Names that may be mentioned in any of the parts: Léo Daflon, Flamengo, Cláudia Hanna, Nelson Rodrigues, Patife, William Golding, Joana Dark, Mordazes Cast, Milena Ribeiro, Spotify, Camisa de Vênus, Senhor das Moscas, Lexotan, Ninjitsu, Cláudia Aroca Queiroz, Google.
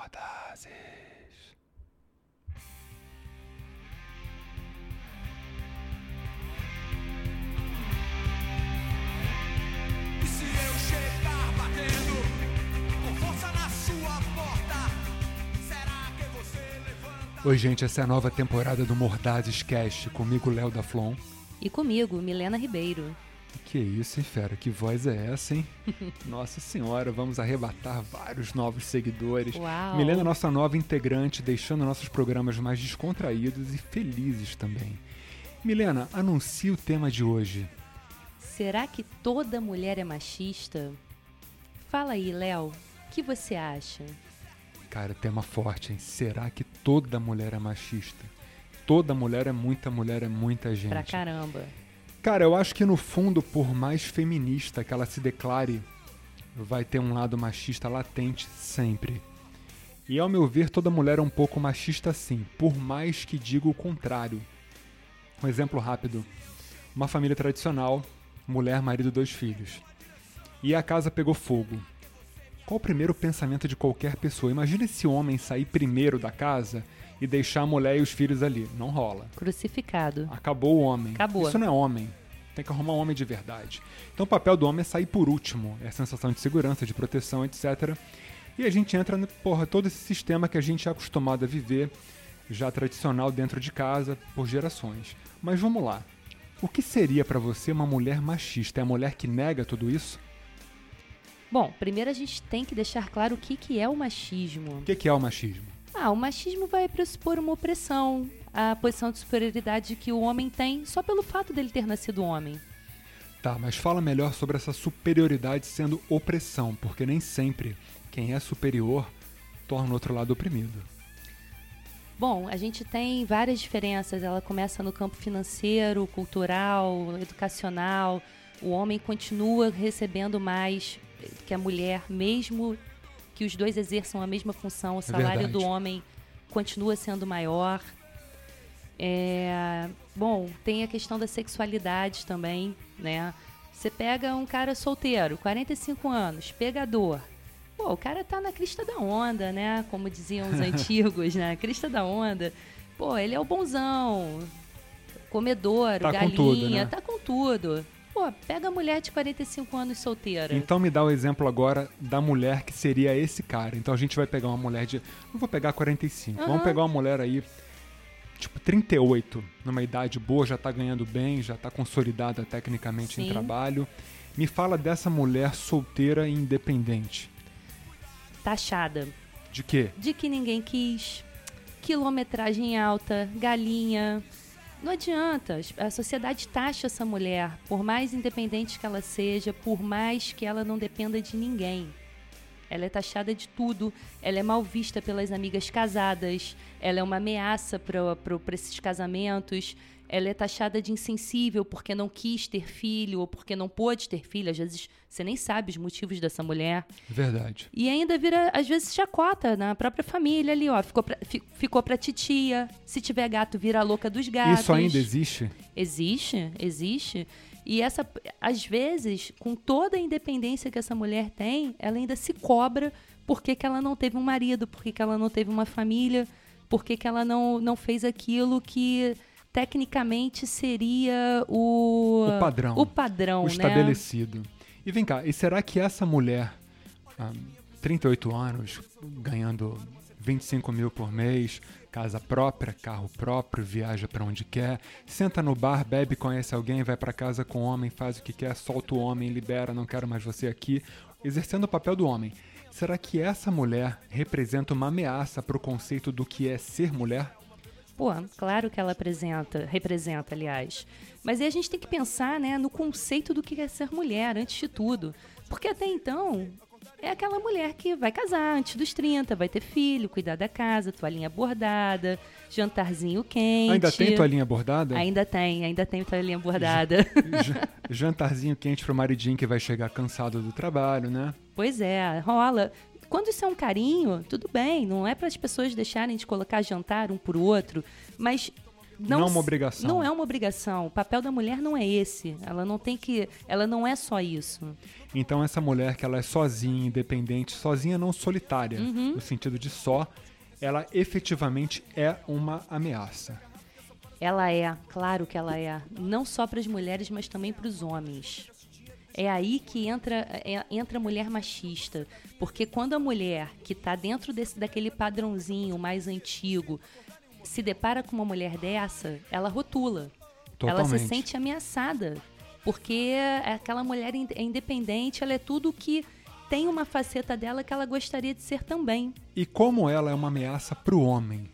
Mordazes. E se eu chegar batendo com força na sua porta, será que você levanta? Oi, gente, essa é a nova temporada do Mordazes Cast. Comigo, Léo Daflon. E comigo, Milena Ribeiro. Que isso, hein, fera? Que voz é essa, hein? Nossa senhora, vamos arrebatar vários novos seguidores. Uau. Milena, nossa nova integrante, deixando nossos programas mais descontraídos e felizes também. Milena, anuncie o tema de hoje. Será que toda mulher é machista? Fala aí, Léo, o que você acha? Cara, tema forte, hein? Será que toda mulher é machista? Toda mulher, é muita gente. Pra caramba. Cara, eu acho que no fundo, por mais feminista que ela se declare, vai ter um lado machista latente sempre. E ao meu ver, toda mulher é um pouco machista sim, por mais que diga o contrário. Um exemplo rápido. Uma família tradicional, mulher, marido, 2 filhos. E a casa pegou fogo. Qual o primeiro pensamento de qualquer pessoa? Imagina esse homem sair primeiro da casa e deixar a mulher e os filhos ali. Não rola. Crucificado. Acabou o homem. Acabou. Isso não é homem. Tem que arrumar um homem de verdade. Então o papel do homem é sair por último. É a sensação de segurança, de proteção, etc. E a gente entra no todo esse sistema que a gente é acostumado a viver, já tradicional dentro de casa, por gerações. Mas vamos lá. O que seria para você uma mulher machista? É a mulher que nega tudo isso? Bom, primeiro a gente tem que deixar claro o que é o machismo. O que é o machismo? Ah, o machismo vai pressupor uma opressão, a posição de superioridade que o homem tem só pelo fato dele ter nascido homem. Tá, mas fala melhor sobre essa superioridade sendo opressão, porque nem sempre quem é superior torna o outro lado oprimido. Bom, a gente tem várias diferenças, ela começa no campo financeiro, cultural, educacional. O homem continua recebendo mais que a mulher, mesmo que os dois exerçam a mesma função, o salário do homem continua sendo maior. Bom, tem a questão da sexualidade também, né? Você pega um cara solteiro, 45 anos, pegador. Pô, o cara tá na crista da onda, né? Como diziam os antigos, né? Crista da onda. Pô, ele é o bonzão, comedor, tá galinha, com tudo, né? Tá com tudo. Pô, pega a mulher de 45 anos solteira. Então me dá o exemplo agora da mulher que seria esse cara. Então a gente vai pegar uma mulher de... Não vou pegar 45. Uhum. Vamos pegar uma mulher aí, tipo 38, numa idade boa, já tá ganhando bem, já tá consolidada tecnicamente. Sim. Em trabalho. Me fala dessa mulher solteira e independente. Taxada. De quê? De que ninguém quis, quilometragem alta, galinha... Não adianta, a sociedade taxa essa mulher, por mais independente que ela seja, por mais que ela não dependa de ninguém. Ela é taxada de tudo, ela é mal vista pelas amigas casadas, ela é uma ameaça para esses casamentos, ela é taxada de insensível porque não quis ter filho ou porque não pôde ter filho. Às vezes você nem sabe os motivos dessa mulher. Verdade. E ainda vira, às vezes, chacota na própria família ali, ó. Ficou pra titia. Se tiver gato, vira a louca dos gatos. Isso ainda existe? Existe. E essa, às vezes, com toda a independência que essa mulher tem, ela ainda se cobra porque que ela não teve um marido, porque que ela não teve uma família, porque que ela não fez aquilo que... tecnicamente seria o padrão, o estabelecido, né? E vem cá, e será que essa mulher, 38 anos, ganhando 25 mil por mês, casa própria, carro próprio, viaja pra onde quer, senta no bar, bebe, conhece alguém, vai pra casa com o homem, faz o que quer, solta o homem, libera, não quero mais você aqui, exercendo o papel do homem, será que essa mulher representa uma ameaça pro conceito do que é ser mulher? Pô, claro que ela representa, aliás. Mas aí a gente tem que pensar, né, no conceito do que é ser mulher, antes de tudo. Porque até então, é aquela mulher que vai casar antes dos 30, vai ter filho, cuidar da casa, toalhinha bordada, jantarzinho quente. Ainda tem toalhinha bordada? Ainda tem toalhinha bordada. Jantarzinho quente pro maridinho que vai chegar cansado do trabalho, né? Pois é, rola... Quando isso é um carinho, tudo bem, não é para as pessoas deixarem de colocar jantar um por outro, mas não é uma obrigação. Não é uma obrigação. O papel da mulher não é esse. Ela não é só isso. Então essa mulher que ela é sozinha, independente, sozinha não solitária, no sentido de só, ela efetivamente é uma ameaça. Ela é, claro que ela é, não só para as mulheres, mas também para os homens. É aí que entra a mulher machista, porque quando a mulher que está dentro daquele padrãozinho mais antigo se depara com uma mulher dessa, ela rotula. Totalmente. Ela se sente ameaçada, porque aquela mulher é independente, ela é tudo que tem uma faceta dela que ela gostaria de ser também. E como ela é uma ameaça para o homem?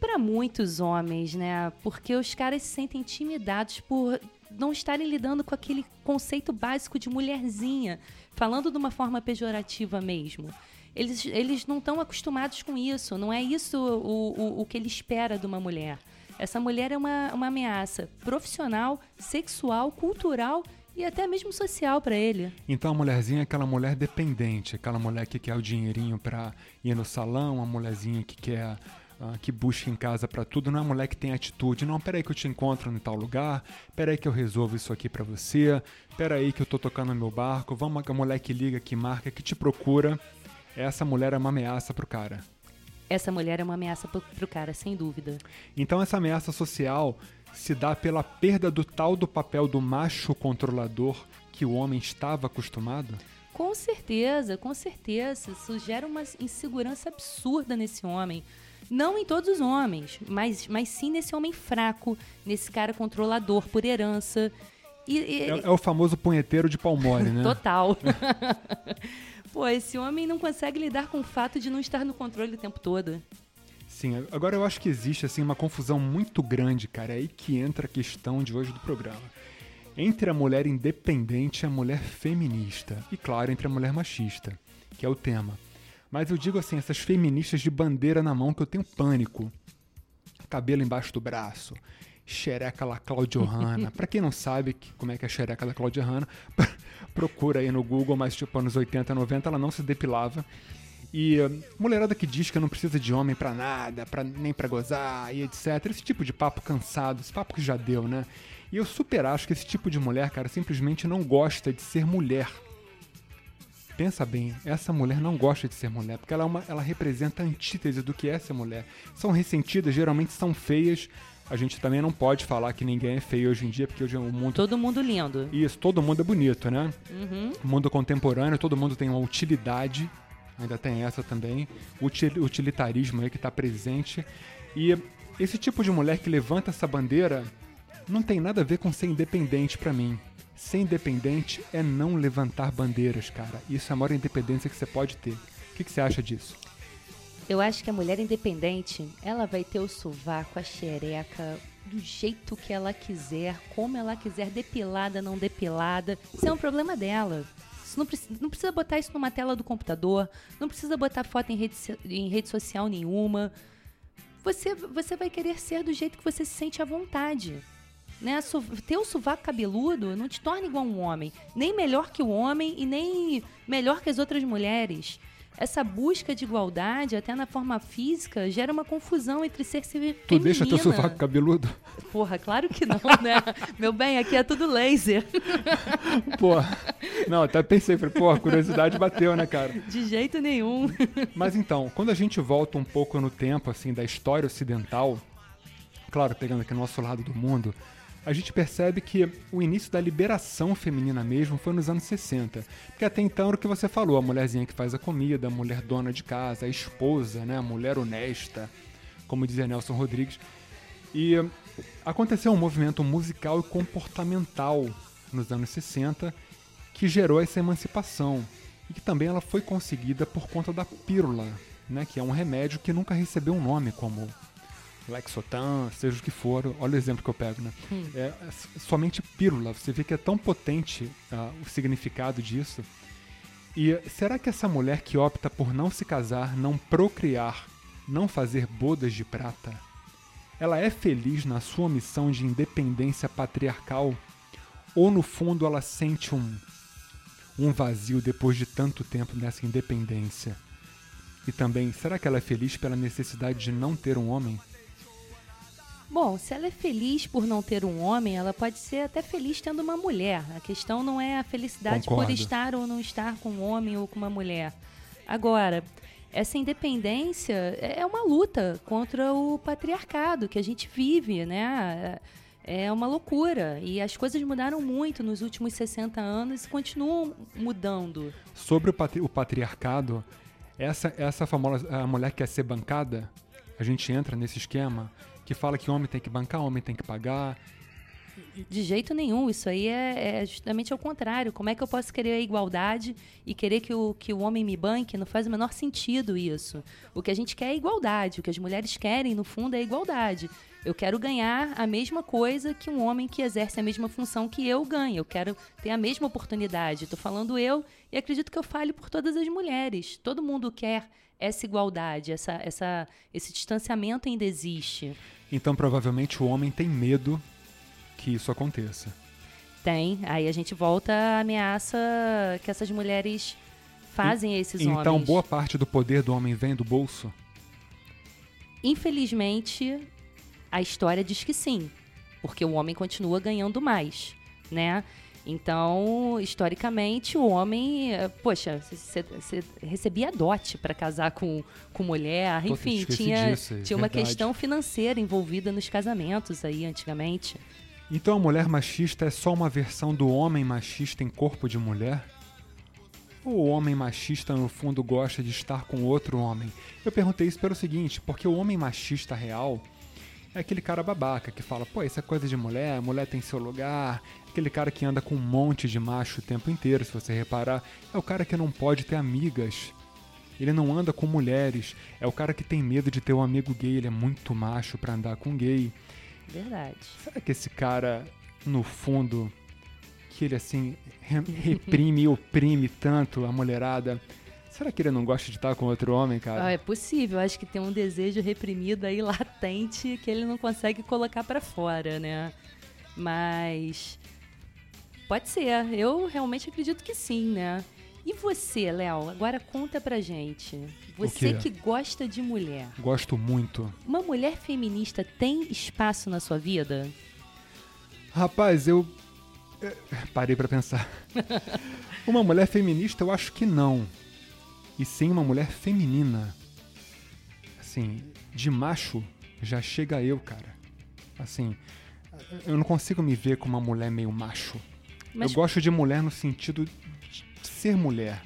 Para muitos homens, né? Porque os caras se sentem intimidados por não estarem lidando com aquele conceito básico de mulherzinha, falando de uma forma pejorativa mesmo. Eles não estão acostumados com isso, não é isso o que ele espera de uma mulher. Essa mulher é uma ameaça profissional, sexual, cultural e até mesmo social para ele. Então a mulherzinha é aquela mulher dependente, aquela mulher que quer o dinheirinho para ir no salão, a mulherzinha que quer... que busca em casa pra tudo, não é mulher que tem atitude, não, peraí que eu te encontro em tal lugar, peraí que eu resolvo isso aqui pra você, peraí que eu tô tocando meu barco, vamos, a mulher que liga, que marca, que te procura, essa mulher é uma ameaça pro cara. Essa mulher é uma ameaça pro cara, sem dúvida. Então essa ameaça social se dá pela perda do tal do papel do macho controlador que o homem estava acostumado? Com certeza, isso gera uma insegurança absurda nesse homem. Não em todos os homens, mas sim nesse homem fraco, nesse cara controlador por herança. É o famoso punheteiro de Palmole, né? Total. Pô, esse homem não consegue lidar com o fato de não estar no controle o tempo todo. Sim, agora eu acho que existe assim, uma confusão muito grande, cara. É aí que entra a questão de hoje do programa. Entre a mulher independente e a mulher feminista. E claro, entre a mulher machista, que é o tema. Mas eu digo assim, essas feministas de bandeira na mão que eu tenho pânico. Cabelo embaixo do braço, xereca lá Cláudia Hanna. Pra quem não sabe como é que é a xereca da Cláudia Hanna, procura aí no Google, mas tipo anos 80, 90 ela não se depilava. E mulherada que diz que não precisa de homem pra nada, nem pra gozar e etc. Esse tipo de papo cansado, esse papo que já deu, né? E eu super acho que esse tipo de mulher, cara, simplesmente não gosta de ser mulher. Pensa bem, essa mulher não gosta de ser mulher, porque ela representa a antítese do que é ser mulher. São ressentidas, geralmente são feias. A gente também não pode falar que ninguém é feio hoje em dia, porque hoje é um mundo... Todo mundo lindo. Isso, todo mundo é bonito, né? Uhum. Mundo contemporâneo, todo mundo tem uma utilidade, ainda tem essa também, utilitarismo aí que está presente. E esse tipo de mulher que levanta essa bandeira não tem nada a ver com ser independente para mim. Ser independente é não levantar bandeiras, cara. Isso é a maior independência que você pode ter. O que você acha disso? Eu acho que a mulher independente, ela vai ter o sovaco, a xereca, do jeito que ela quiser, como ela quiser, depilada, não depilada. Isso é um problema dela. Isso não precisa botar isso numa tela do computador, não precisa botar foto em rede social nenhuma. Você vai querer ser do jeito que você se sente à vontade. Né? Ter o sovaco cabeludo não te torna igual um homem, nem melhor que o homem e nem melhor que as outras mulheres. Essa busca de igualdade, até na forma física, gera uma confusão entre ser feminina. Tu deixa teu sovaco cabeludo? Porra, claro que não, né? Meu bem, aqui é tudo laser. Porra. Não, até pensei, porra, curiosidade bateu, né, cara? De jeito nenhum. Mas então, quando a gente volta um pouco no tempo, assim, da história ocidental, claro, pegando aqui o nosso lado do mundo, a gente percebe que o início da liberação feminina mesmo foi nos anos 60. Porque até então era o que você falou, a mulherzinha que faz a comida, a mulher dona de casa, a esposa, né? A mulher honesta, como dizia Nelson Rodrigues. E aconteceu um movimento musical e comportamental nos anos 60 que gerou essa emancipação. E que também ela foi conseguida por conta da pílula, né? Que é um remédio que nunca recebeu um nome como... Lexotan, seja o que for, olha o exemplo que eu pego, né? É somente pílula, você vê que é tão potente o significado disso. E será que essa mulher que opta por não se casar, não procriar, não fazer bodas de prata, ela é feliz na sua missão de independência patriarcal? Ou no fundo ela sente um vazio depois de tanto tempo nessa independência? E também, será que ela é feliz pela necessidade de não ter um homem? Bom, se ela é feliz por não ter um homem, ela pode ser até feliz tendo uma mulher. A questão não é a felicidade por estar ou não estar com um homem ou com uma mulher. Agora, essa independência é uma luta contra o patriarcado que a gente vive, né? É uma loucura. E as coisas mudaram muito nos últimos 60 anos e continuam mudando. Sobre o patriarcado, essa famosa a mulher que quer ser bancada, a gente entra nesse esquema que fala que homem tem que bancar, homem tem que pagar. De jeito nenhum. Isso aí é justamente ao contrário. Como é que eu posso querer a igualdade e querer que o homem me banque? Não faz o menor sentido isso. O que a gente quer é igualdade. O que as mulheres querem, no fundo, é igualdade. Eu quero ganhar a mesma coisa que um homem que exerce a mesma função que eu ganha. Eu quero ter a mesma oportunidade. Estou falando eu e acredito que eu fale por todas as mulheres. Todo mundo quer essa igualdade, esse distanciamento ainda existe. Então, provavelmente, o homem tem medo que isso aconteça. Tem. Aí a gente volta à ameaça que essas mulheres fazem a esses homens. Então, boa parte do poder do homem vem do bolso? Infelizmente, a história diz que sim, porque o homem continua ganhando mais, né? Então, historicamente, o homem... Poxa, você recebia dote para casar com mulher. Pô, enfim, tinha uma questão financeira envolvida nos casamentos aí, antigamente. Então, a mulher machista é só uma versão do homem machista em corpo de mulher? Ou o homem machista, no fundo, gosta de estar com outro homem? Eu perguntei isso pelo seguinte, porque o homem machista real é aquele cara babaca que fala, pô, isso é coisa de mulher, a mulher tem seu lugar... Aquele cara que anda com um monte de macho o tempo inteiro, se você reparar, é o cara que não pode ter amigas. Ele não anda com mulheres. É o cara que tem medo de ter um amigo gay. Ele é muito macho pra andar com gay. Verdade. Será que esse cara, no fundo, que ele assim reprime e oprime tanto a mulherada... Será que ele não gosta de estar com outro homem, cara? Ah, é possível. Acho que tem um desejo reprimido aí, latente, que ele não consegue colocar pra fora, né? Mas... Pode ser, eu realmente acredito que sim, né? E você, Léo, agora conta pra gente. Você que gosta de mulher. Gosto muito. Uma mulher feminista tem espaço na sua vida? Rapaz, eu parei pra pensar. Uma mulher feminista eu acho que não. E sim uma mulher feminina. Assim, de macho já chega eu, cara. Assim, eu não consigo me ver como uma mulher meio macho. Mas eu gosto de mulher no sentido de ser mulher.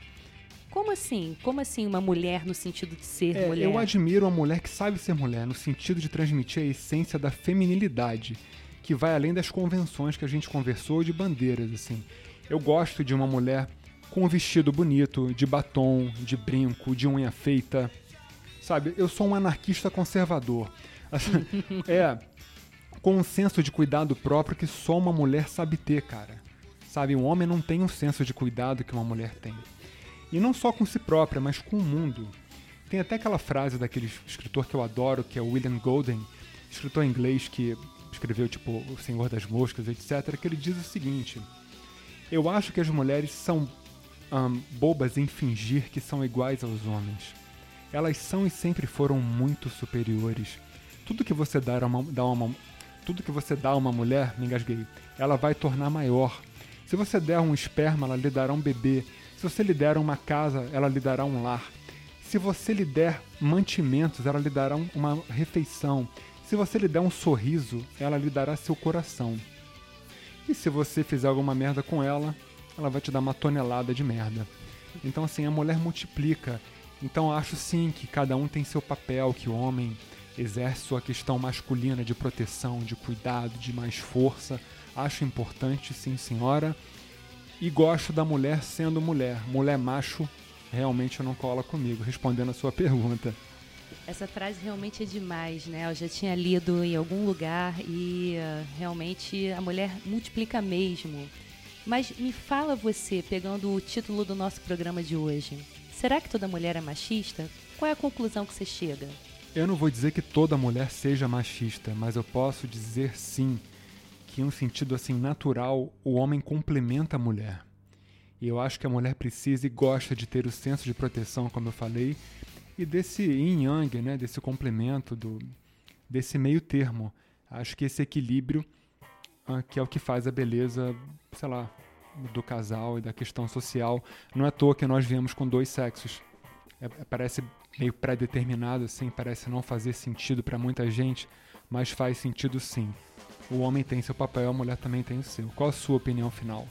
Como assim? Como assim uma mulher no sentido de ser mulher? Eu admiro a mulher que sabe ser mulher, no sentido de transmitir a essência da feminilidade, que vai além das convenções que a gente conversou de bandeiras, assim. Eu gosto de uma mulher com um vestido bonito, de batom, de brinco, de unha feita, sabe? Eu sou um anarquista conservador. Com um senso de cuidado próprio que só uma mulher sabe ter, cara. Sabe, um homem não tem um senso de cuidado que uma mulher tem. E não só com si própria, mas com o mundo. Tem até aquela frase daquele escritor que eu adoro, que é o William Golding, escritor inglês que escreveu, tipo, O Senhor das Moscas, etc., que ele diz o seguinte: eu acho que as mulheres são bobas em fingir que são iguais aos homens. Elas são e sempre foram muito superiores. Tudo que você dá a uma mulher, me engasguei, ela vai tornar maior. Se você der um esperma, ela lhe dará um bebê. Se você lhe der uma casa, ela lhe dará um lar. Se você lhe der mantimentos, ela lhe dará uma refeição. Se você lhe der um sorriso, ela lhe dará seu coração. E se você fizer alguma merda com ela, ela vai te dar uma tonelada de merda. Então, assim, a mulher multiplica. Então, acho sim que cada um tem seu papel, que o homem exerce sua questão masculina de proteção, de cuidado, de mais força. Acho importante, sim, senhora. E gosto da mulher sendo mulher. Mulher macho realmente não cola comigo, respondendo a sua pergunta. Essa frase realmente é demais, né? Eu já tinha lido em algum lugar e realmente a mulher multiplica mesmo. Mas me fala você, pegando o título do nosso programa de hoje, será que toda mulher é machista? Qual é a conclusão que você chega? Eu não vou dizer que toda mulher seja machista, mas eu posso dizer sim, que em um sentido assim natural, o homem complementa a mulher. E eu acho que a mulher precisa e gosta de ter o senso de proteção, como eu falei, e desse yin-yang, né, desse complemento, desse meio termo. Acho que esse equilíbrio que é o que faz a beleza, sei lá, do casal e da questão social. Não é à toa que nós viemos com dois sexos. Parece meio pré-determinado, assim, parece não fazer sentido para muita gente, mas faz sentido sim. O homem tem seu papel, a mulher também tem o seu. Qual a sua opinião final?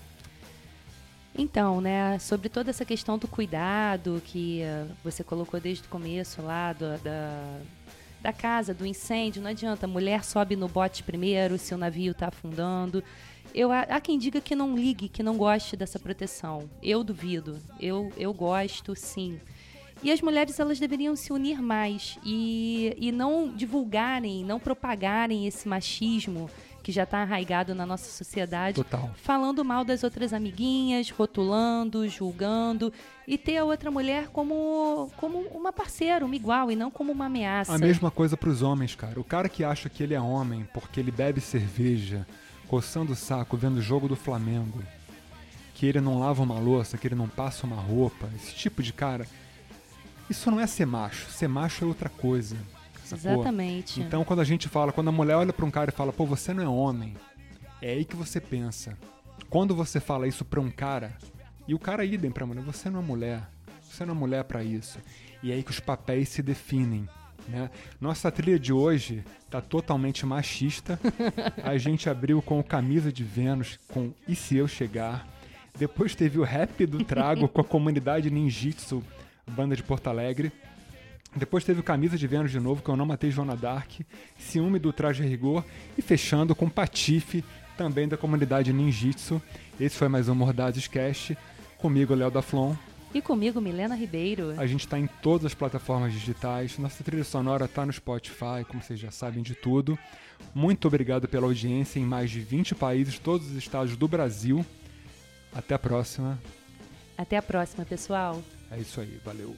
Então, né, sobre toda essa questão do cuidado que você colocou desde o começo lá da casa, do incêndio, não adianta, a mulher sobe no bote primeiro se o navio está afundando. Há quem diga que não ligue, que não goste dessa proteção. Eu duvido, eu gosto sim. E as mulheres, elas deveriam se unir mais e não divulgarem, não propagarem esse machismo que já está arraigado na nossa sociedade. Total. Falando mal das outras amiguinhas, rotulando, julgando, e ter a outra mulher como uma parceira, uma igual, e não como uma ameaça. A mesma coisa para os homens, cara. O cara que acha que ele é homem porque ele bebe cerveja, coçando o saco, vendo o jogo do Flamengo, que ele não lava uma louça, que ele não passa uma roupa, esse tipo de cara... Isso não é ser macho. Ser macho é outra coisa. Sacou? Exatamente. Então, quando a mulher olha pra um cara e fala, pô, você não é homem, é aí que você pensa. Quando você fala isso pra um cara, e o cara idem pra mulher, você não é mulher. Você não é mulher pra isso. E é aí que os papéis se definem, né? Nossa trilha de hoje tá totalmente machista. A gente abriu com o Camisa de Vênus, com E Se Eu Chegar. Depois teve o Rap do Trago com a comunidade Ninjitsu, banda de Porto Alegre. Depois teve o Camisa de Vênus de novo, que eu não matei, Joana Dark, Ciúme do Traje a Rigor, e fechando com Patife, também da comunidade Ninjitsu. Esse foi mais um Mordazes Cast. Comigo, Léo Daflon. E comigo, Milena Ribeiro. A gente está em todas as plataformas digitais. Nossa trilha sonora está no Spotify, como vocês já sabem de tudo. Muito obrigado pela audiência em mais de 20 países, todos os estados do Brasil. Até a próxima. Até a próxima, pessoal. É isso aí, valeu.